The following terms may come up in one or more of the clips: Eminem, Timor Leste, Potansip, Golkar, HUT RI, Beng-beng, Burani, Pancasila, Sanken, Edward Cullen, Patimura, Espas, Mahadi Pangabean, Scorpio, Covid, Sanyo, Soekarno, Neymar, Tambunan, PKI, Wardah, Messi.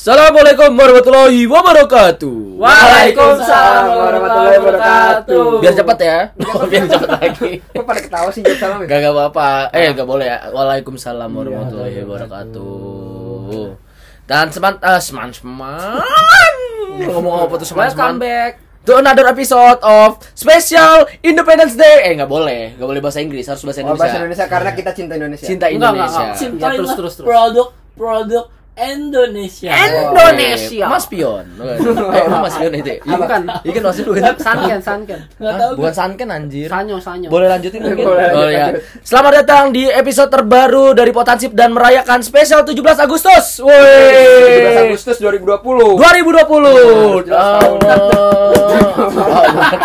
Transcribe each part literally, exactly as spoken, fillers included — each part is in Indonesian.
Assalamualaikum warahmatullahi wabarakatuh. Waalaikumsalam warahmatullahi wabarakatuh. Biar cepat ya. Biar cepat lagi. Kok pada ketawa sih jawab salam ya? Gak gak apa-apa. Eh gak boleh ya. Waalaikumsalam warahmatullahi wabarakatuh. Dan seman eh seman seman. Ngomong apa tuh seman seman? Welcome back to another episode of Special Independence Day. Eh gak boleh. Gak boleh bahasa Inggris, harus bahasa Indonesia. Bahasa Indonesia karena kita cinta Indonesia. Cinta Indonesia. Cinta terus terus terus. Produk produk Indonesia. Indonesia. Mas Pion. Eh, Mas Pion itu. Iya bukan. Iya kan maksud gue. Sanken, Sanken. Bukan Sanken anjir. Sanyo, Sanyo. Boleh lanjutin mungkin. Oh ya. Selamat datang di episode terbaru dari Potansip dan merayakan spesial tujuh belas Agustus. Woi. tujuh belas Agustus dua ribu dua puluh. dua ribu dua puluh.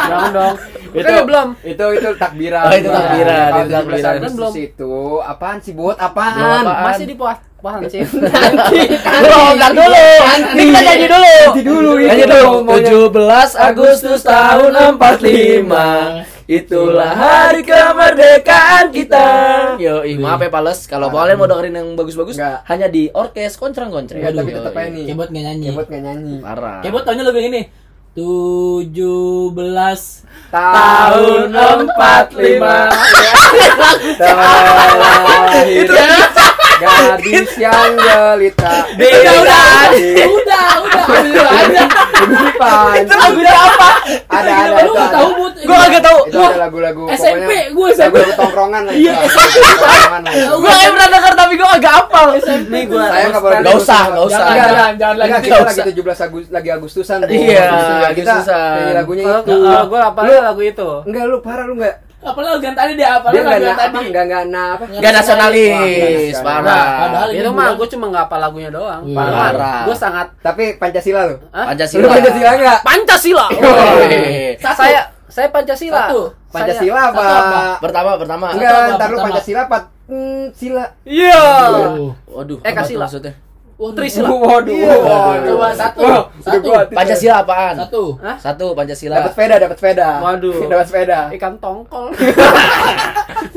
Jangan dong. Itu belum. Itu itu takbiran. Oh, itu takbiran. Itu takbiran. Belum itu. Apaan sih buat apaan? Masih di puas. Wah, anjir. Belum, entar dulu. Kita nyanyi dulu. Nanti dulu itu. tujuh belas Agustus tahun empat puluh lima. Itulah hari kemerdekaan kita. Yo, ih, maaf ya Pales, kalau kalian mau dengerin yang bagus-bagus hanya di orkes kontrang-kontrang. Tapi tetap aja nih. Keyboard enggak nyanyi. Keyboard enggak nyanyi. Parah. Keyboard taunya lebih ini. tujuh belas tahun empat puluh lima. Itu gadis yang gelita. Udah, udah, udah ada. Itu lagu apa? Ada ada. Lu enggak tahu, Bud? Gua enggak tahu. Itu ada lagu-lagu S M P, gua S M P tongkrongan lagi. Iya, tongkrongan. Gua enggak pernah dengar tapi gua agak hafal. Nih gua. Saya enggak usah, enggak usah. Jangan lagi lagi tujuh belas Agustus lagi Agustusan. Iya, Agustusan. Lagunya itu. Gua hafal lagu itu. Enggak lu parah lu enggak. Apalah ganti tadi dia apalah ganti tadi enggak enggak nah apa enggak nasionalis parah itu mah gua cuma enggak apa lagunya doang parah gua sangat tapi Pancasila lu Pancasila Pancasila enggak Pancasila saya saya Pancasila Pancasila apa pertama pertama enggak entar lu Pancasila apa sila iya waduh eh kasila Trisila. Waduh. Coba satu. Satu. Pancasila apaan? Satu. Hah? Satu Pancasila. Dapat sepeda, dapat sepeda. Waduh. Dapat sepeda. Ikan tongkol.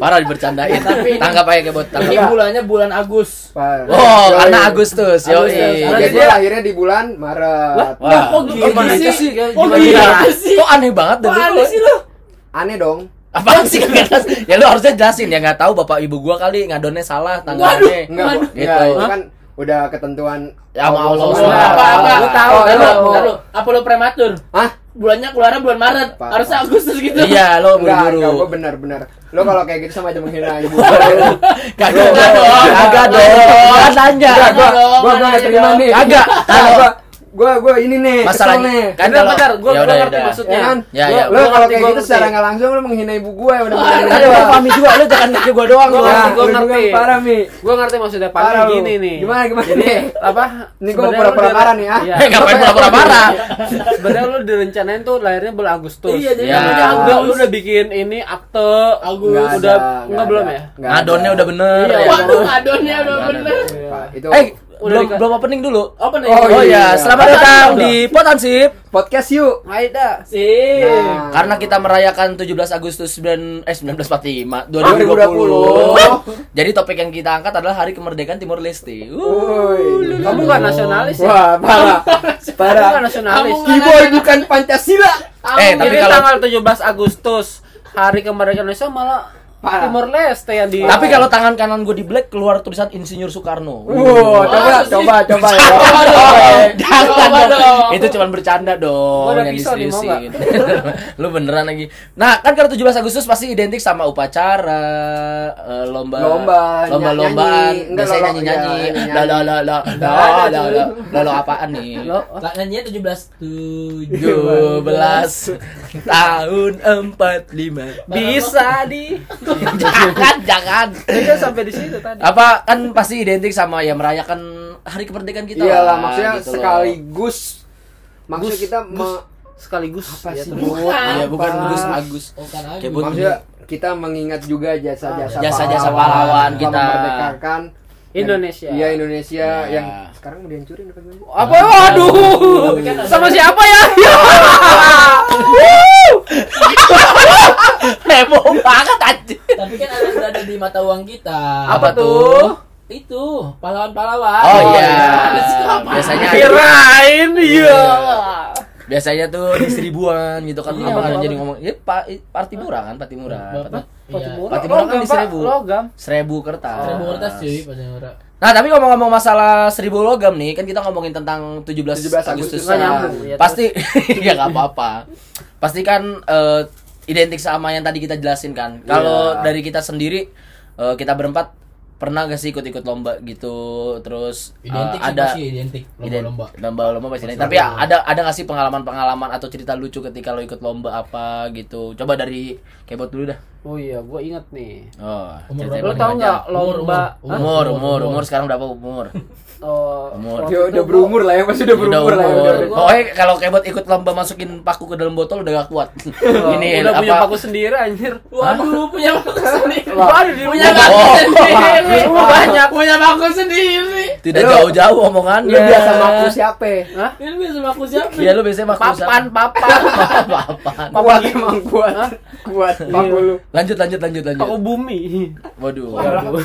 Parah dibercandain. Tapi tanggap aja kayak buat tanggap. Ini bulannya bulan Agus. Oh, karena Agustus. Yo. Jadi lahirnya di bulan Maret. Wah, kok gitu sih? Kok aneh banget deh. Aneh sih lu. Aneh dong. Apaan sih kelas? Ya lu harusnya jelasin ya enggak tahu bapak ibu gua kali ngadonnya salah tanggalnya. Enggak gitu. Kan udah ketentuan ya mau Allah apa apa lu tahu lu apa lu prematur hah bulannya keluarnya bulan Maret harusnya Agustus gitu iya lo buru-buru enggak gua benar-benar lo kalau kayak gitu sama aja menghina ibu kagak dong kagak dong tanya gua gua enggak terima nih kagak gua gua ini nih masalahnya kan bentar gua gua ngerti maksudnya kan lo kalau kayak gitu secara enggak langsung lo menghina ibu gua ya udah gua pahami juga lo jangan ngejek gua doang gua ngerti parah Mi gua ngerti maksudnya parah gini nih gimana gimana nih apa ini gua pura-pura parah nih ah ngapain pura-pura parah sebenarnya lo direncanain tuh lahirnya bulan Agustus iya jadi lo udah bikin ini akte Agustus udah enggak belum ya ngadonnya udah bener waduh ngadonnya udah bener eh belum belum opening dulu. Opening. Oh, oh iya, iya. Selamat datang Ayo, di Potansip Podcast yuk. Aida. Sip. Nah, karena kita merayakan tujuh belas Agustus dan eh seribu sembilan ratus empat puluh lima dua ribu dua puluh. Jadi topik yang kita angkat adalah Hari Kemerdekaan Timor Leste. Woi. Kamu enggak nasionalis ya? Wah, parah. Parah. Kamu enggak nasionalis. Keyboard bukan Pancasila. Eh, tapi kalau tanggal tujuh belas Agustus Hari Kemerdekaan Indonesia malah Timor Leste yang di. Tapi kalau tangan kanan gue di black keluar tulisan Insinyur Soekarno. Wow, coba coba coba. Jangan. Itu cuma bercanda dong. Yang diseriusin. Lu beneran lagi. Nah, kan kalau tujuh belas Agustus pasti identik sama upacara, lomba lomba-lombaan, biasanya nyanyi-nyanyi. La la la la la la. Lalu apaan nih? Nyanyinya tujuh belas tahun empat puluh lima. Bisa di jangan, jangan. Itu sampai di situ tadi. Apa kan pasti identik sama ya merayakan hari kemerdekaan kita. Iyalah maksudnya gitu sekaligus. Maksud kita me- sekaligus apa ya, sih? Bukan, ya, bukan Agus Agus. Oh, maksudnya kita mengingat juga jasa-jasa jasa-jasa pahlawan kita memerdekakan Indonesia. Iya Indonesia ya. Yang sekarang mau dihancurin apa gimana? Apa? Waduh. Sama siapa ya? Heboh banget anjir. Tapi kan ada berada di mata uang kita. Apa, apa tuh? Itu pahlawan-pahlawan. Oh iya. Yeah. Biasanya kirain iya. Biasanya tuh di seribuan gitu kan. Iya, apa jadi ngomong ya pa, Patimura kan, Patimura. Patimura. Patimura kan di seribu. Logam. Seribu kertas. Seribu kertas cuy Patimura. Nah, tapi ngomong-ngomong masalah seribu logam nih, kan kita ngomongin tentang tujuh belas Agustus. Pasti ya enggak apa-apa. Pasti kan uh, identik sama yang tadi kita jelasin kan. Kalau yeah. dari kita sendiri uh, kita berempat pernah gak sih ikut-ikut lomba gitu, terus identik uh, ada sih, identik lomba-lomba lomba-lomba pasti identik. Tapi ya, ada ada gak sih pengalaman-pengalaman atau cerita lucu ketika lo ikut lomba apa gitu? Coba dari Kebot dulu dah. Oh iya, gue inget nih. Oh, lo tau nggak lomba umur umur, umur umur umur sekarang berapa umur? Oh, umur. Dia udah berumur lah ya, masih udah berumur lah. Pokoknya kalau Kebot ikut lomba masukin paku ke dalam botol udah gak kuat. Ini udah punya paku sendiri anjir. Waduh, punya paku sendiri. Waduh, punya paku sendiri. Banyak punya paku sendiri. Tidak jauh-jauh omongannya. Lu biasa maku siapa? Hah? Lu biasa maku siapa? Iya, lu biasa maku siapa? Papan, papan. Papan. Papan emang kuat. Kuat. Paku lu. Lanjut lanjut lanjut lanjut. Aku bumi. Waduh. Waduh.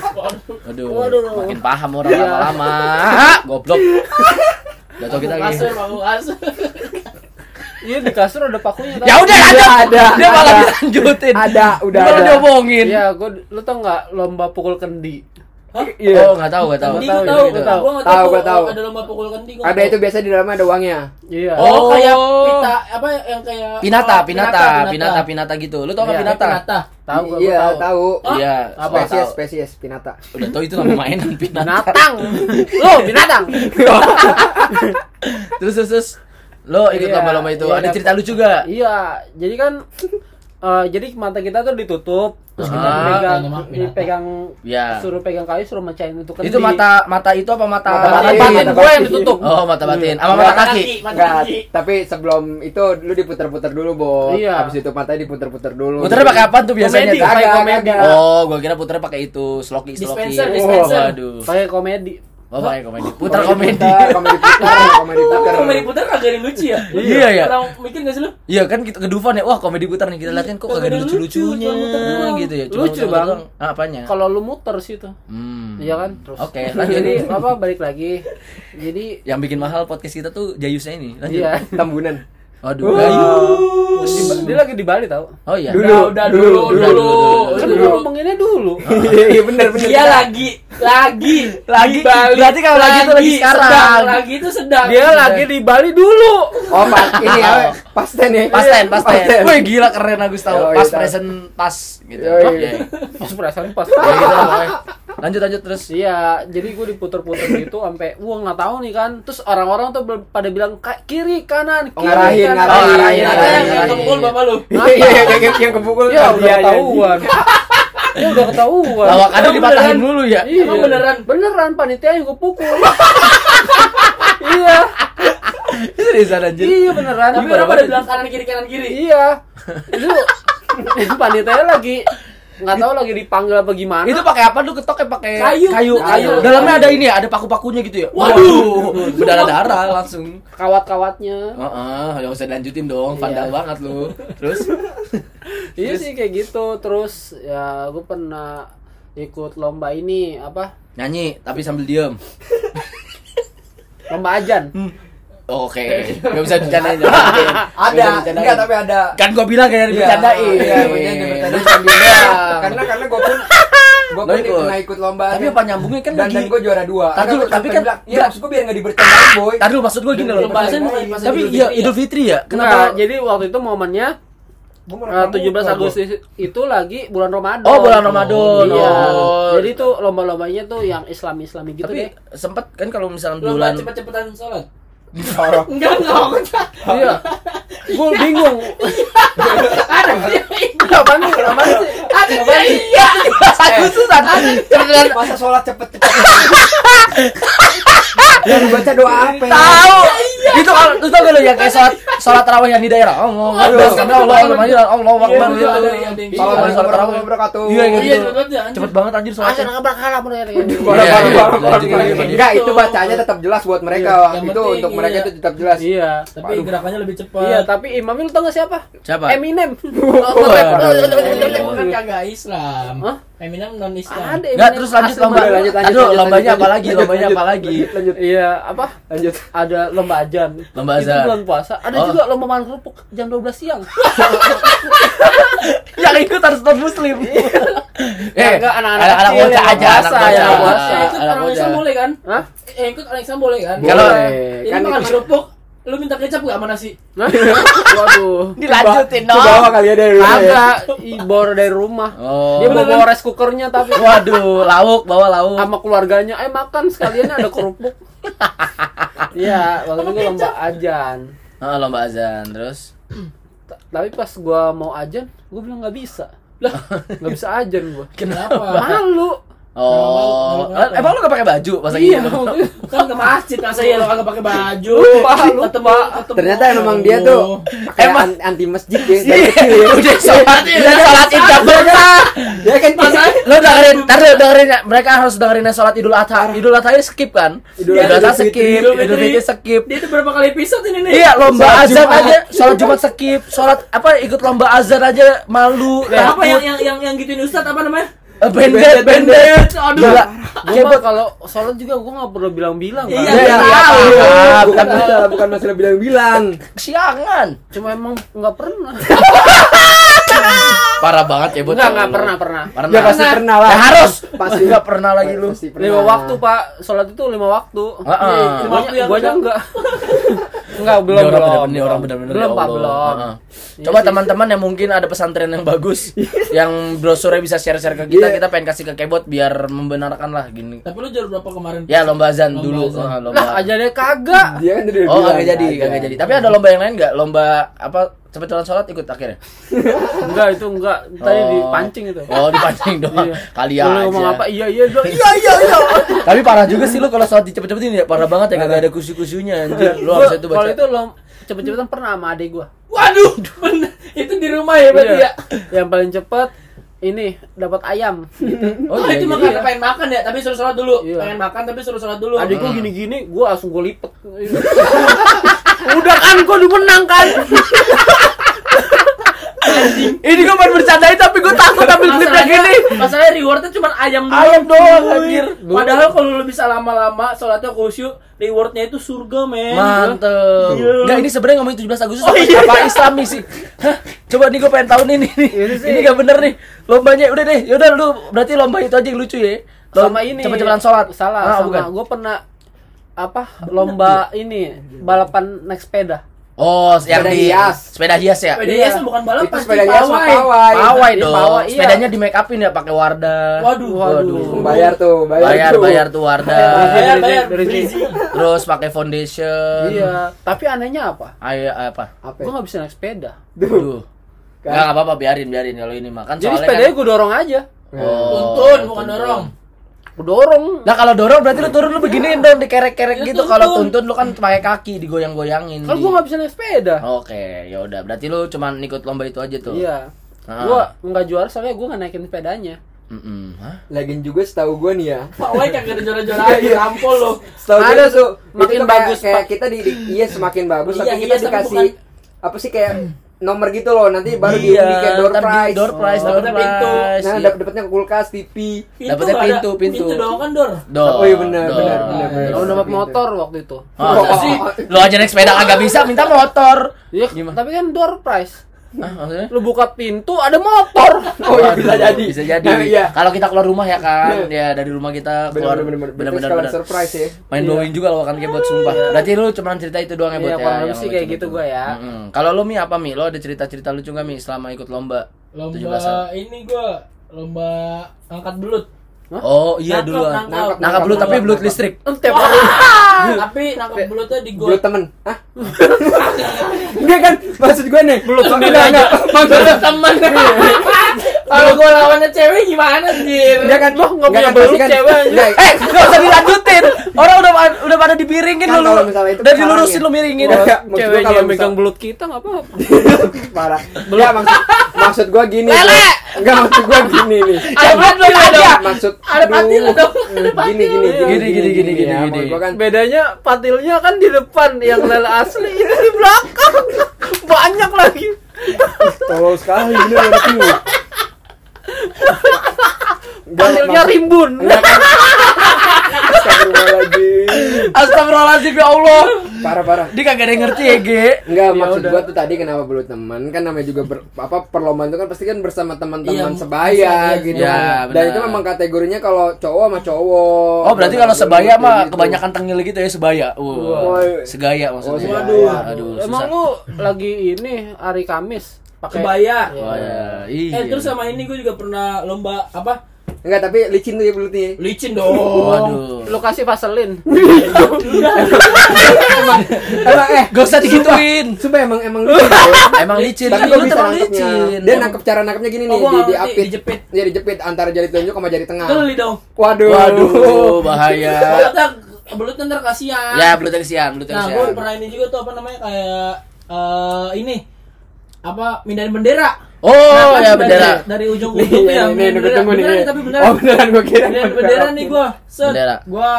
Waduh. Waduh. Makin paham orang lama-lama. Goblok. Jatuh kita lagi. Kasur, mau kasur. Iya, di kasur ada pakunya. Ya udah ada. Ada. Dia malah dilanjutin. Ada, udah ada. Lu diomongin. Iya, gua lu tau enggak lomba pukul kendi? Hah? Yeah. Oh, enggak tahu, enggak tahu. Enggak tahu, enggak tahu. Tahu, enggak tahu. Ada lomba pukul kendi. Ada itu biasa di dalamnya ada uangnya. Iya. Yeah. Oh, oh, kayak pita apa yang kayak pinata, oh, pinata, pinata, pinata, pinata, pinata gitu. Lu tau enggak yeah. pinata? Pinata. Tahu gua, yeah, tahu. tahu. Oh? Iya, tahu. Iya, spesies tahu. spesies pinata. Udah tahu itu nama mainan pinata. Binatang. Lu binatang. Terus terus, terus. Lo ikut yeah, lomba-lomba itu. Yeah, ada cerita lucu enggak? Iya, jadi kan Uh, jadi mata kita tuh ditutup, terus kita ah, pegang, dipegang, ya. suruh pegang kayu, suruh mecahin itu kendi. Itu mata mata itu apa mata? Mata, mata batin gue yang ditutup. Oh, mata batin. Sama mata kaki. Enggak, tapi sebelum itu lu diputer-puter dulu, Bo. Iya. Habis itu matanya diputer-puter dulu. Puternya pakai apa tuh biasanya? Komedi, pakai komedi. Oh, gua kira puternya pakai itu, sloki, sloki. Dispenser, dispenser. Waduh. Pakai komedi. Oh, pakai komedi. Putar komedi. Komedi putar, komedi putar. Komedi putar agak lucu ya? Iya, ya. Pernah mikir enggak sih lu? Iya, kan kita kedufan ya. Wah, komedi putar nih kita liatin kok agak lucu-lucunya gitu ya. Lucu banget. Apanya? Kalau lu muter sih tuh. Hmm. Iya kan? Oke, lanjut. Jadi apa balik lagi. Jadi yang bikin mahal podcast kita tuh Jayusnya ini. Iya, Tambunan. Aduh, Jayus. Dia lagi di Bali tau. Oh iya. Dulu, udah dulu, dulu. Kan ngomonginnya dulu. Iya, benar benar. Iya lagi. lagi lagi Bali. Berarti kalau lagi itu lagi sekarang sedang, lagi itu sedang dia sedang. Lagi di Bali dulu. Oh pak ini ya pasten nih pasten pasten woi gila keren Agus tahu pas present pas gitu oh, iya. pas present pas ya, gitu, lanjut lanjut terus iya jadi gue diputer-puter gitu sampai wah nggak tahu nih kan terus orang-orang tuh pada bilang kiri kanan kiri ngarahin ngarahin yang kepukul bapak lu yang kepukul ya udah tahuan ya udah ketahuan. Lawakannya dipatahin dulu ya. Iya. Emang beneran beneran panitia yang gue pukul. Iya. Itu di sana aja. Iya beneran. Tapi orang pada bilang kanan kiri kanan kiri. Iya. Itu itu panitia lagi nggak tahu lagi dipanggil apa gimana. Itu pakai apa tuh ketoknya pakai kayu. Kayu. Kayu. Dalamnya ada ini ya, ada paku-pakunya gitu ya. Waduh. Berdarah-darah langsung. Kawat-kawatnya. Heeh, ya usah dilanjutin dong. Pandang banget lu. Terus iya sih kayak gitu. Terus ya gue pernah ikut lomba ini apa? Nyanyi tapi sambil diem. Lomba ajan. Hmm. Oke, okay. Gak bisa bercandain. Ada, enggak tapi ada. Kan gue bilang kayak bercandain. Iya, makanya bercandain sambil diem. Karena karena gue pun gue pun pernah ikut lomba. Tapi apa nyambungnya kan lagi. Dan gue juara dua. Tadi tapi kan ya maksud gue biar nggak dibercandain boy. Tadi maksud gue gini loh. Tapi ya Idul Fitri ya. Kenapa? Jadi waktu itu momennya. Uh, tujuh belas Agustus itu lagi bulan Ramadan. Oh, bulan Ramadan. Oh, iya. Oh. Jadi tuh lomba-lombanya tuh yang Islami-Islami gitu deh. Tapi sempet kan kalau misalkan lomba bulan cepet-cepetan sholat. Enggak, enggak. Iya. Gua bingung. Ada apa nih? Apa sih? Ada iya. Agustus ada. Masa sholat cepet-cepetan. Baru baca doa apa? Tahu. Itu kalau itu kalau yang kayak salat salat tarawih yang di daerah. Allahu Akbar. Allahu Akbar. Allahu Akbar. Salat tarawih berkatuh. Iya gitu. Cepet banget anjir salatnya. Acara berkala benar ya. Enggak, itu bacanya tetap jelas buat mereka. Itu untuk mereka itu tetap jelas. Iya, tapi gerakannya lebih cepat. Iya, tapi imamnya lu tahu enggak siapa? Siapa? Eminem. Kagak Islam. Hah? Eminem non Islam. Enggak, terus lanjut lomba. Lanjut lanjut. Aduh, lombanya apa lagi? Lombanya apa lagi? Lanjut. Iya, apa? Lanjut. Ada lomba azan. Lomba azan. Itu bulan puasa. Ada oh. juga lomba makan kerupuk jam dua belas siang. Yang ikut harus non muslim. Eh, enggak anak-anak anak bocah aja, anak bocah. Itu orang Islam boleh kan? Hah? Eh, ikut orang Islam boleh kan? Kalau ini makan kerupuk lu minta kecap gak sama nasi? Waduh. Dilanjutin dong. Bawa kali ya dari rumah. Agak ibor dari rumah. Oh. Dia bawa, bawa rice cookernya tapi. Waduh, lauk bawa lauk. Sama keluarganya, eh makan sekalian ada kerupuk. Iya, waktu itu lomba azan. Heeh, lomba azan. Terus tapi pas gua mau azan, gua bilang enggak bisa. Lah, enggak bisa azan gua. Kenapa? Malu. Oh, nah, emang lu gak pakai baju pas lagi? Iya, kan ke masjid masa iya lu kagak pakai baju. Ketemu, ternyata emang dia tuh emang anti masjid ya dari kecil ya. Udah sholat, udah sholat Idul Adha. Ya kan lu dengerin, taruh dengerin mereka harus dengerin sholat Idul Adha. Idul Adha skip kan? Idul Adha skip, Idul Fitri skip. Dia tuh berapa kali episode ini nih? Iya, lomba azan aja, sholat Jumat skip, sholat apa ikut lomba azan aja malu. Apa yang yang yang yang gituin ustaz apa namanya? Bendet, bendet, aduh. Gue mah kalau sholat juga gue nggak perlu bilang-bilang. Iya, iya, iya. Bukan masalah, bukan masalah bilang-bilang. Kesiangan, cuma emang nggak pernah. Parah banget ya buat. Nggak, nggak pernah, pernah. Ya pasti pernah lah. Harus, pasti nggak pernah lagi lu. Lima waktu pak, sholat itu lima waktu. Lima waktu yang banyak nggak. Enggak, belum belum orang benar-benar belum pak belum. Coba teman-teman yang mungkin ada pesantren yang bagus, yang brosurnya bisa share-share ke kita, kita pengen kasih ke Kebot biar membenarkan lah gini. Tapi lu jual berapa kemarin? Ya lomba azan dulu. Lah aja deh kagak. Dia kan udah. Oh kagak jadi, kagak jadi. Tapi ada lomba yang lain nggak? Lomba apa? Cepat-cepat sholat ikut akhirnya? Enggak, itu enggak. Tadi dipancing itu. Oh, dipancing doang. Kali aja. Lu ngomong apa? Iya, iya, iya, iya, iya. Tapi parah juga sih lu kalau sholat dicepet-cepetin ya. Parah banget ya, kagak ada kusi-kusinya anjir. Lu harus itu baca. Kalau itu lo cepet-cepetan pernah sama adek gua. Waduh, bener. Itu di rumah ya berarti ya. Yang paling cepat ini dapat ayam gitu. Oh, itu mah enggak pengen makan ya, tapi suruh sholat dulu. Pengen makan tapi suruh sholat dulu. Adek gua gini-gini, gua langsung gua lipet. Udah kan gua dimenang kan. Ini gue baru bercandain tapi gue takut ambil klipnya gini. Masalahnya rewardnya cuma ayam doang. Ayam doang anjir. Padahal kalau lu bisa lama-lama sholatnya khusyuk, rewardnya itu surga men. Mantep. Enggak, ini sebenarnya ngomongin tujuh belas Agustus oh, iya. Apa Islami sih? Hah? Coba nih gue pengen tahu nih. Ini gak bener nih. Lombanya udah deh. Yaudah lu berarti lomba itu aja yang lucu ya. Lomba sama ini. Cepet-cepetan sholat. Salah. Ah, sama gue pernah apa lomba ini balapan naik sepeda. Oh, yang sepeda di hias. Sepeda hias ya? Sepeda hias bukan balapan, itu sepeda hias pawai. Pawai dong. Pawai, iya. Sepedanya di make upin ya pakai Wardah. Waduh, waduh. Bayar tuh, bayar. Bayar, tuh. bayar tuh Wardah. Bayar, bayar. Terus pakai foundation. Iya. Tapi anehnya apa? Ayo apa? apa? Gua enggak bisa naik sepeda. Duh. Enggak kan? apa-apa, biarin, biarin kalau ini makan soalnya. Jadi sepedanya kan... gua dorong aja. Oh, tuntun bukan dorong. Dorong. Nah kalau dorong berarti lu turun lu beginiin dong dikerek-kerek gitu. Kalau tuntun lu kan pakai kaki digoyang-goyangin. Kalau di... gua nggak bisa naik sepeda. Oke, okay, ya udah. Berarti lu cuma ikut lomba itu aja tuh. Iya. Ah. Gua nggak juara soalnya gua nggak naikin sepedanya. Mm-mm. Hah? Lagian juga setahu gua nih ya. Pawai kagak ada juara-juara lagi, rampol lu. Setahu gua tuh makin bagus kayak kita di, di iya semakin bagus tapi iya, kita iya, dikasih bukan... apa sih kayak nomor gitu loh, nanti baru iya, diundi kayak door prize. Door prize, oh, door prize. Pintu. Nah, iya. dapetnya kulkas, T V. Dapetnya pintu, pintu. Pintu doang kan door. Door. Oh iya benar, benar, benar. Oh, dapat motor waktu itu. Ah, oh, sih. Lu aja naik sepeda agak bisa minta motor. Iya, tapi kan door prize. Nah, maksudnya? Lu buka pintu ada motor. Oh iya, bisa jadi. Bisa jadi. Nah, iya. Kalau kita keluar rumah ya kan, ya, ya dari rumah kita keluar benar-benar surprise ya. Main blowing iya. juga lo kan kebot sumpah. Berarti lu cuma cerita itu doang kebot iya, ya. Iya, sih kayak gitu gua ya. Mm-hmm. Kalau lu Mi apa Mi? Lo ada cerita-cerita lucu enggak Mi selama ikut lomba? Lomba ini gua lomba angkat belut. Hah? Oh iya dulu. Nangkap belut tapi belut listrik. Tiap hari. Tapi nangkap belutnya di gua. Belut temen. Hah? Enggak kan? Maksud gue nih. Belut temen. Maksud temen. Kalau gue lawannya cewek gimana anjir? Jangan loh enggak punya bulu cewek. Eh, enggak usah dilanjutin. Orang udah udah pada dipiringin dulu. Udah dilurusin lu miringin. Cewek kalau megang belut kita enggak apa-apa. Parah. Belut maksud maksud gue gini. Enggak maksud gue gini nih. Maksud ada patil dong. Gini gini gini gini gini gini. Bedanya patilnya kan di depan, yang lele asli itu di belakang. Banyak lagi. Tolol sekali ini anak lu. Panggilnya rimbun. Astagfirullahaladzim. Astagfirullahaladzim ya Allah. Parah-parah. Dia kagak ada yang ngerti ya, Ge. Enggak, maksud gua tuh tadi kenapa perlu teman? Kan namanya juga ber, apa perlombaan itu kan pasti kan bersama teman-teman ya, sebaya ya, gitu. Ya, dan itu memang kategorinya kalau cowok sama cowok. Oh, berarti kalau sebaya gitu, mah gitu. Kebanyakan tengil gitu ya sebaya. Wow. Segaya maksudnya. Oh, aduh, aduh. Emang lu lagi ini hari Kamis? Pakai sebaya. Oh, ya. Iya. Eh terus sama ini gue juga pernah lomba apa? Enggak, tapi licin tuh ya belutnya. Licin dong. Waduh. Lo kasih Vaseline. Emang, emang eh enggak usah digituin. Sumpah emang emang licin. Emang licin. Tapi gue bisa nangkepnya. Dia nangkep cara nangkepnya gini nih, di diapit, dijepit. Ya dijepit antara jari telunjuk sama jari tengah. Geli dong. Waduh. Waduh, bahaya. Belut ntar kasihan. Ya, belut kasihan, belut kasihan. Nah, gue pernah ini juga tuh apa namanya kayak ini apa mindahin bendera? Oh, nah, ya bendera. Dari, dari ujung ujungnya. Ini ini ketemu nih. Tapi beneran. Oh, beneran gua kira. Beneran bendera nih gua. Set. Bendera. Gua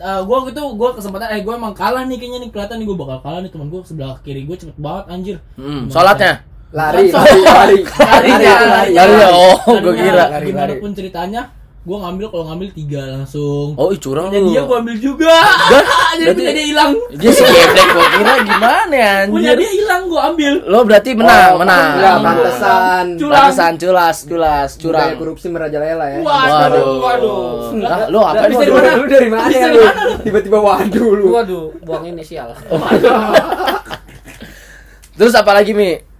uh, gua gitu gua kesempatan eh gua emang kalah nih kayaknya nih, kelihatan nih gua bakal kalah nih, teman gua sebelah kiri gua cepet banget anjir. Hmm, salatnya. Lari, lari, lari. Lari, lari. Lari. Oh, gua kira. Gimana pun ceritanya gue ngambil, kalau ngambil tiga langsung. Oh, curang lu. Jadi dia gue ambil juga. Jadi punya dia hilang. Dia segeblek gue kira gimana anjir. Punya dia hilang gue ambil. Lo berarti menang, oh, menang. Enggak, pantesan. Pantesan culas, culas, curang. Budaya korupsi merajalela ya. Waduh, waduh. Nah, lo apa dari mana? Lu dari mana ya lu? Tiba-tiba waduh lu. Waduh, buang inisial. Terus apa lagi, Mi?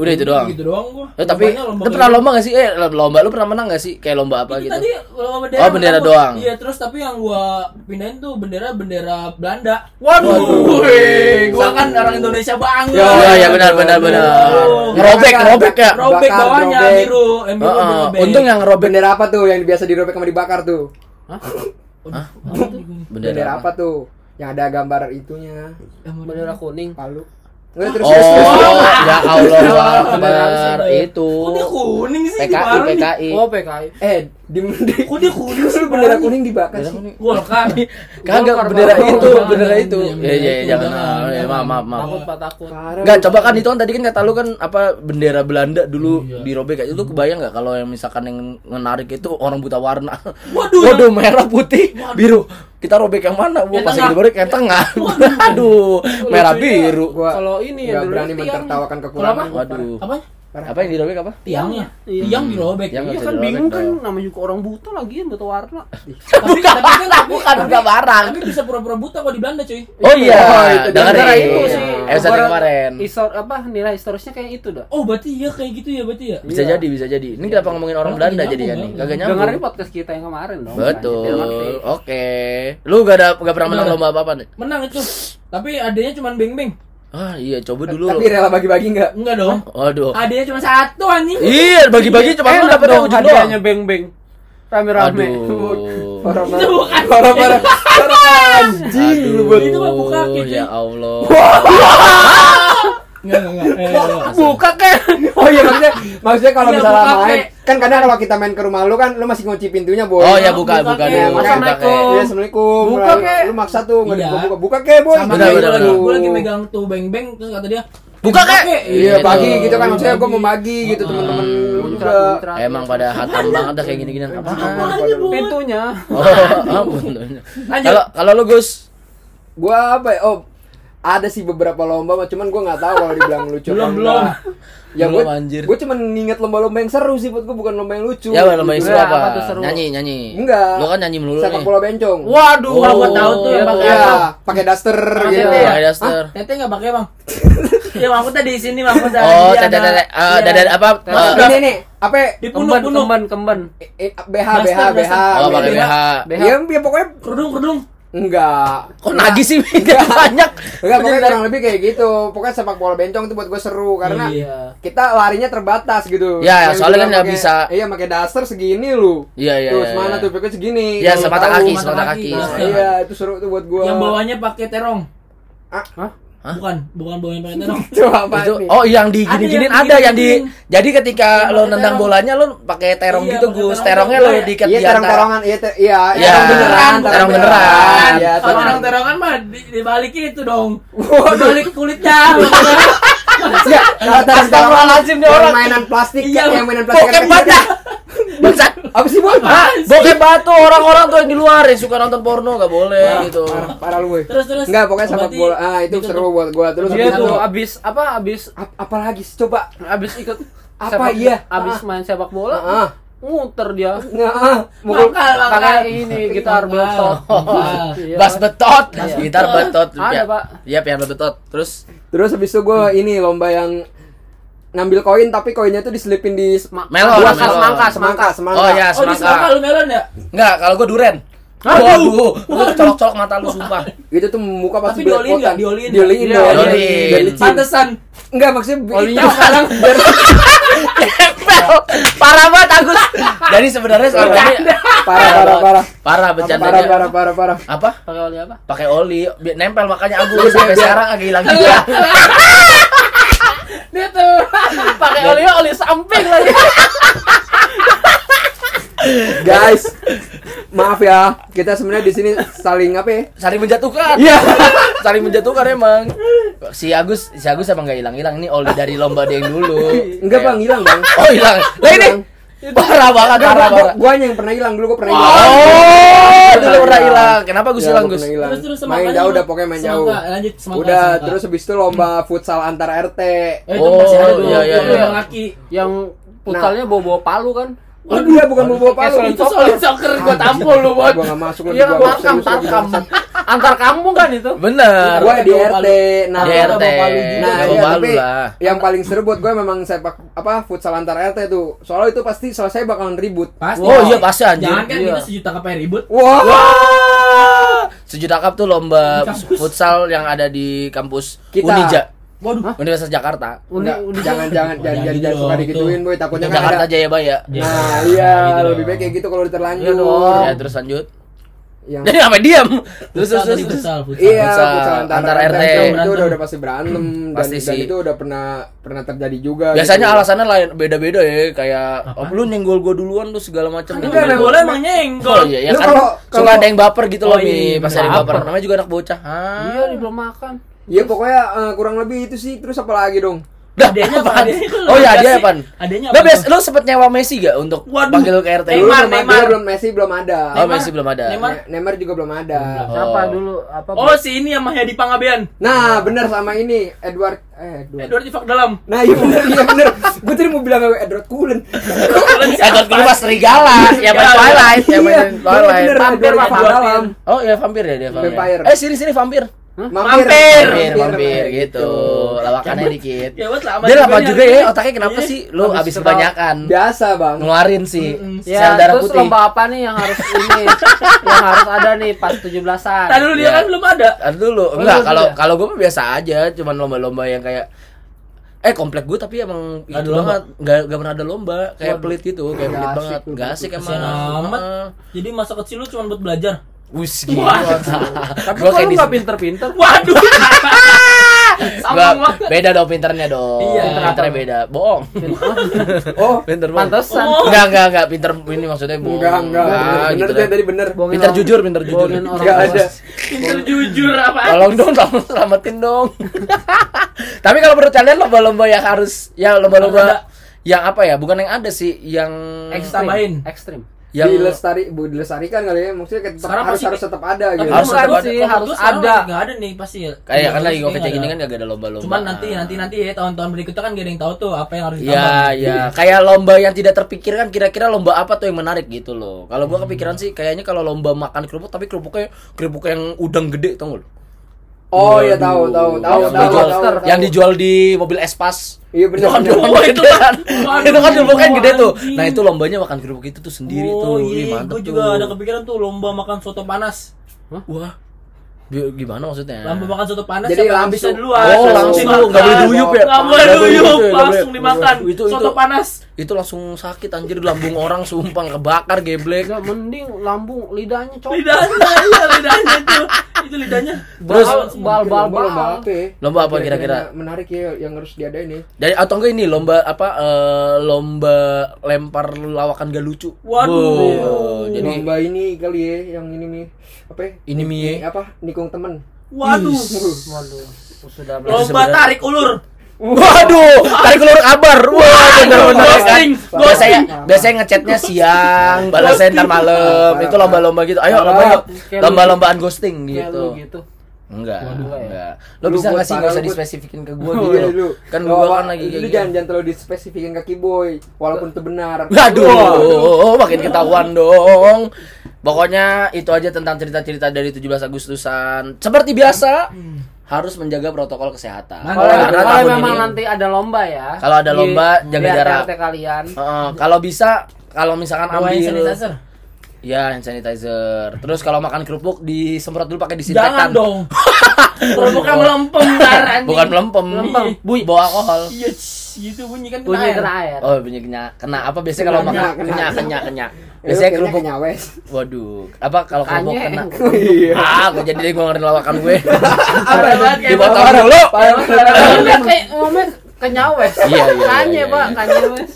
Udah itu doang. Gitu doang gua. Ya, tapi lu pernah lomba enggak sih? Eh, lomba lu pernah menang enggak sih? Kayak lomba apa gitu? Tadi lomba bendera. Oh, bendera doang. Iya, terus tapi yang gua pindahin tuh bendera-bendera Belanda. Waduh. Wee, gua kan orang Indonesia banget. Ya, ya benar benar benar. Robek, robek ya. Robek bawahnya biru, biru. Untung yang robek bendera apa tuh? Yang biasa dirobek sama dibakar tuh. Hah? Bendera apa tuh? Yang ada gambar itunya. Bendera kuning. Palu. Oh, ya Allah, benar itu. Kuning kuning sih dibakar. P K I. Oh, P K I. Eh, di kuning kuning sih bendera kuning dibakar sih. Golkar. Kagak bendera itu, bendera itu. Ya ya jangan. Ya maaf maaf maaf. Takut takut. Enggak, coba kan itu kan tadi kan kata lu kan apa bendera Belanda dulu dirobek aja, lu kebayang enggak kalau yang misalkan yang menarik itu orang buta warna. Waduh. Waduh, merah, putih, biru. Kita robek yang mana? Gua pas dirobek yang tengah. Aduh, merah biru. Kalau ini ya berani mentertawakan kekurangan. Waduh. Apa? Apa yang dirobek apa? Tiangnya. Tiang dirobek. Iya kan bingung kan, namanya juga orang buta lagi buta warna. Tapi tapi kan bukan enggak barang. Tapi bisa pura-pura buta kalau di Belanda, cuy. Oh iya. Dengar itu sih. Episode kemarin. Histor apa nilai historisnya kayak itu dah. Oh, berarti iya kayak gitu ya berarti ya. Bisa jadi, bisa jadi. Ini kenapa ngomongin orang Belanda jadi kan nih? Kagak nyambung. Dengerin podcast kita yang kemarin dong. Betul. Oke. Lu enggak ada enggak pernah menang lomba apa-apa nih? Menang itu. Tapi adanya cuma beng-beng. Ah iya, coba dulu. Tapi rela bagi-bagi enggak? Enggak dong. Aduh. Hadiahnya cuma satu anjing. Iya, bagi-bagi cuma lu dapat dong. Hadiahnya beng-beng. Rame-rame. Orang-orang. Orang-orang. Anjing lu buat. Itu mah buka kaki. Ya Allah. Enggak, enggak. Buka kan. Oh iya, maksudnya maksudnya kalau misalnya main kan kadang kalau kita main ke rumah lu kan lu masih ngunci pintunya, Boy. Oh iya, buka, buka dulu. Assalamualaikum. Ya, assalamualaikum. Buka ke. Lu maksa tuh enggak dibuka. Buka ke, Boy. Gua lagi megang tuh beng-beng terus kata dia, "Buka ke." Iya, pagi gitu kan maksudnya gua mau bagi gitu teman-teman. Emang pada hatam banget dah kayak gini-gini. Apaan? Pintunya. Oh, pintunya. Kalau kalau lu Gus, gua apa ya? Oh, ada sih beberapa lomba, cuman gue nggak tahu kalau dibilang lucu. Belum belum. Ya gue, gue cuman nginget lomba-lomba yang seru sih buat gue, bukan lomba yang lucu. Ya lomba yang seru apa? Nyanyi nyanyi. Enggak. Lo kan nyanyi melulu. Sepak bola bencong. Waduh, gue tahu tuh yang pakai apa? Pakai daster gitu. Pakai daster. Tete nggak pakai bang? Ya maksudnya di sini maksudnya. Oh, tete tete. Dadar apa? Ini nih. Apa dipunuk punuk kemben kemben. B H B H B H. Oh pakai B H. Ya pokoknya kerudung kerudung. Enggak. Kok nagih sih? Enggak banyak. Enggak, pokoknya kurang lebih kayak gitu. Pokoknya sepak bola bencong itu buat gue seru karena iya. kita larinya terbatas gitu. Iya, ya, soalnya kan enggak bisa. Iya, pakai daster segini lu. Iya, iya. Terus iya, mana iya. tuh pikir segini. Iya, semata kaki, semata kaki. Nah, iya, itu seru tuh buat gue. Yang bawahnya pakai terong. Ah? Hah? Hah? Bukan, bukan bawahnya pakai terong. Itu, oh, yang digini-giniin ada, yang di jadi ketika lo nendang bolanya lo pakai terong gitu, Gus. Terongnya lo diikat di atas. Iya, terong-terongan, iya, iya, terong beneran, terong beneran. Iya, terong-terongan mah dibalikin itu dong. Dibalik kulitnya. Ya, astagfirullahalazim nih orang. Mainan plastik, yang mainan plastik. Bokep banget. Bangsat. Apa sih buat? Bokep batu orang-orang tuh yang di luar yang suka nonton porno enggak boleh gitu. Parah lu, weh. Enggak, pokoknya sepak bola. Ah, itu seru buat gua. Terus abis apa? Abis apa lagi? Coba abis ikut apa iya? Abis main sepak bola. Muter dia. Heeh. Mukul pakai ini gitar betot. Bass betot, gitar betot. Ada, Pak. Iya, piano betot. Terus terus habis itu gue ini lomba yang ngambil koin tapi koinnya tuh diselipin di melon, buah semangka, semangka, semangka. Oh iya, semangka. Oh, di semangka lu melon ya? Enggak, kalau gue duren. Aduh, gue colok-colok mata lu sumpah. Itu tuh muka pasti berat kotak. Tapi diolin enggak? Diolin. Diolin. Pantesan. Enggak, maksudnya olinya sekarang nempel. Parah banget Agus. Jadi sebenarnya soal ini parah parah parah. Parah bercandanya. Parah parah parah parah. Apa? Pakai oli apa? Pakai oli nempel makanya Agus sampai sekarang agak hilang juga. Dia tuh pakai oli oli samping lagi. Guys, maaf ya. Kita sebenarnya di sini saling apa ya? Saling menjatuhkan. Iya. Saling menjatuhkan emang. Si Agus, si Agus emang enggak hilang-hilang ini oli dari lomba dia yang dulu. Enggak, Bang, hilang, Bang. Oh, hilang. Lah ini. Parah banget, parah banget. Gua yang pernah hilang dulu, gua pernah hilang. Oh, dulu pernah hilang. Kenapa Gus hilang, Gus? Terus terus main jauh udah pokoknya main jauh. Udah, terus habis itu lomba futsal antar R T. Oh, iya iya iya. Yang futsalnya bawa-bawa palu kan? Waduh, dia bukan bawa palu, itu solid soccer gua tampol lu, Bos. Gua enggak masuk lu. Iya, gua tampol. Antar kampung kan itu? Bener. Gua di R T. Nah, R T. Nah, tapi yang paling seru buat gua memang sepak apa futsal antar R T tuh. Soalnya itu pasti selesai bakalan ribut. Pasti. Oh iya, pasti anjir. Jangan kan kita sejuta kapal ribut. Wah. Sejuta kap tuh lomba futsal yang ada di kampus Unija. Waduh, Universitas Jakarta. Enggak, jangan jangan jangan jadi jangan suka digituin, boy. Takutnya Jakarta Jaya Baya. Nah, iya, lebih baik kayak gitu kalau diterlanjur. Ya, terus lanjut. Jadi apa diam? Terus terus futsal, futsal. Iya, antar R T itu udah udah pasti berantem dan itu udah pernah pernah terjadi juga. Biasanya alasannya lain beda-beda ya, kayak oh lu nyenggol gua duluan lu segala macam. Enggak boleh emang nyenggol. Iya, kan suka ada yang baper gitu loh, Mi. Pas ada baper. Namanya juga anak bocah. Iya, belum makan. Ya pokoknya uh, kurang lebih itu sih. Terus apa lagi dong? Adanya apa? Oh ya, dia apa? Adanya apa? Bebes, lu sempet nyewa Messi gak untuk panggil ke R T? Neymar, Neymar belum Messi belum ada. Oh, Messi belum ada. Neymar juga belum ada. Siapa dulu? Apa? Oh, si ini yang Mahadi Pangabean. Nah, benar sama ini Edward eh Edward. Edward di fak dalam. Nah, iya benar, iya benar. Gue tadi mau bilang Edward Cullen. Edward Cullen pas serigala, ya pas Twilight, ya Twilight. Vampir fak dalam. Oh, ya vampir ya dia vampir. Eh, sini-sini vampir. Mampir, mampir, mampir, mampir gitu. Lawakannya dikit. Ya, dia lama juga ya. Otaknya kenapa sih lu habis kebanyakan? Biasa, Bang. Ngeluarin sih. Mm-hmm. Ya, terus putih. Lomba apa nih yang harus ini? Yang harus ada nih pas tujuh belasan. Tadi dulu ya. Dia kan belum ada. Tadi dulu. Enggak, kalau kalau gue biasa aja, cuman lomba-lomba yang kayak eh komplek gue tapi emang gak gitu banget nggak nggak pernah ada lomba kayak waduh. Pelit gitu kayak pelit banget nggak asik emang. Jadi masa kecil lu cuma buat belajar. Wis gitu. Tapi kok lu enggak pinter-pinter? Waduh. Sama beda dong pinternya dong. Iya, pinternya beda. Bohong. Oh, pinter bohong. Pantesan. Enggak, enggak, enggak pinter ini maksudnya bohong. Enggak, enggak. Bener dia tadi bener. Pinter jujur, pinter jujur. Enggak ada. Pinter jujur apa? Tolong dong, tolong selamatin dong. Tapi kalau menurut kalian lomba-lomba yang harus ya lomba-lomba yang apa ya? Bukan yang ada sih, yang ekstrim. Ekstrim. Yang dilestari, bu dilestarikan kali ya maksudnya tetap harus harus tetap ada gitu. Harus kan sih harus ada. Enggak ada nih pasti. Kayak kan lagi covid gini kan enggak ada lomba-lomba. Cuman nanti nanti nanti ya tahun-tahun berikutnya kan gak ada yang tahu tuh apa yang harus ditambah. Iya, iya. Kayak lomba yang tidak terpikirkan kira-kira lomba apa tuh yang menarik gitu loh. Kalau gua kepikiran sih kayaknya kalau lomba makan kerupuk tapi kerupuknya kerupuk yang udang gede tau enggak? Oh iya tahu tahu tahu tahu. Yang dijual di mobil Espas. Iya benar. Oh, itu kan. Itu kan lombanya gede tuh. Nah, itu lombanya makan kerupuk itu tuh sendiri oh, tuh. Iya, mantap. Gua juga tuh. Ada kepikiran tuh lomba makan soto panas. Hah? Wah, gimana maksudnya? Lampu makan soto panas jadi langsung bisa duluan. Oh, langsung dulu enggak boleh duyup ya. Enggak boleh duyup, langsung dimakan. Itu, itu, soto panas. Itu langsung sakit anjir lambung orang sumpah kebakar geblek. Enggak mending lambung lidahnya copot. Lidahnya, iya lidahnya tuh. Itu lidahnya. Terus bal-bal-bal. Lomba apa kira-kira? Menarik ya yang harus diadain nih. Dari atau enggak ini lomba apa uh, lomba lempar lawakan gak lucu. Waduh. Jadi lomba ini kali ya yang ini nih. Apa ya? Ini mie apa? Nikung temen. Waduh. Waduh. Sudah lomba tarik ulur. Waduh, tarik ulur kabar. Wah, benar-benar ghosting. Biasanya biasanya ngechatnya siang, balasnya ntar malam. Itu lomba-lomba gitu. Ayo lomba. Lomba-lombaan ghosting gitu. Enggak. Enggak. Lo bisa enggak sih enggak usah dispesifikin ke gua gitu lo. Kan gua kan lagi kayak gitu. Lu jangan jangan terlalu dispesifikin ke Kiboy walaupun itu benar. Waduh, makin ketahuan dong. Pokoknya itu aja tentang cerita-cerita dari tujuh belas Agustusan. Seperti biasa, hmm. harus menjaga protokol kesehatan. Kalau memang ini, nanti ada lomba ya. Kalau ada lomba, di, jaga di jarak. Kalian. Uh, kalau bisa, kalau misalkan ambil hand sanitizer. Ya, hand sanitizer. Terus kalau makan kerupuk disemprot dulu pakai disinfektan. Jangan dong. Kerupuknya melempem ntar anjing. Bukan melempem. Melempem. Bawa alkohol. Iya, gitu bunyi kan bunyi kena air. Oh, bunyi kena. Kena apa biasanya kalau makan kena kena kena. Biasanya kerupuk nyawes. Waduh, apa kalau kerupuk kena? Ah, kok jadi gue ngeluarin lawakan gue. Dipotong dulu. Kayak ngomel kenyawes. Iya, iya. Kanye, Pak, kanyewes.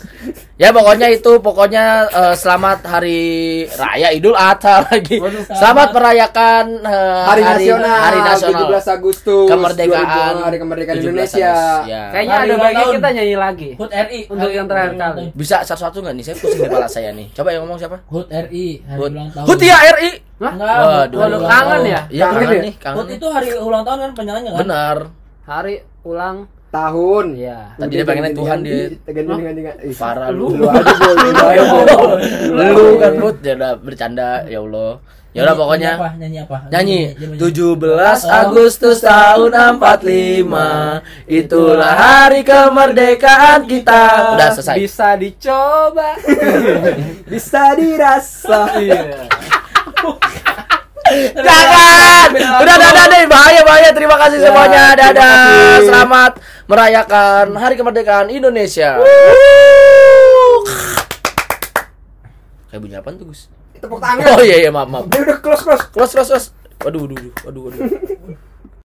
Ya pokoknya itu, pokoknya uh, selamat hari raya Idul Adha lagi. Waduh, selamat. selamat merayakan uh, hari, hari nasional, hari nasional tujuh belas Agustus kemerdekaan, dua ribu dua puluh, hari kemerdekaan Indonesia. Ya. Kayaknya hari ada baiknya kita nyanyi lagi. H U T R I untuk yang terakhir kali. Bisa satu-satu enggak nih? Saya pusing kepala saya nih. Coba yang ngomong siapa? H U T R I, hari H U T ulang tahun. H U T ya R I. Hah? Waduh, waduh kangen ya? Iya, kangen, kangen nih, kangen. H U T itu hari ulang tahun kan penyanyinya kan? Benar. Hari ulang tahun ya. Tadi dia pengennya Tuhan di Farah lu. Lu lu kan put ya udah bercanda ya Allah. Ya udah pokoknya nyanyi apa? Nyanyi tujuh belas Agustus tahun empat puluh lima itulah hari kemerdekaan kita. Udah selesai. Bisa dicoba. Bisa dirasa. Jangan. Udah udah udah bahaya bahaya. Terima kasih semuanya. Dadah. Selamat merayakan Hari Kemerdekaan Indonesia. Wuh. Kayak bunyi apaan tuh, Gus? Tepuk tangan. Oh iya iya, maaf maaf. Udah udah close close. Close close close. Waduh waduh waduh waduh.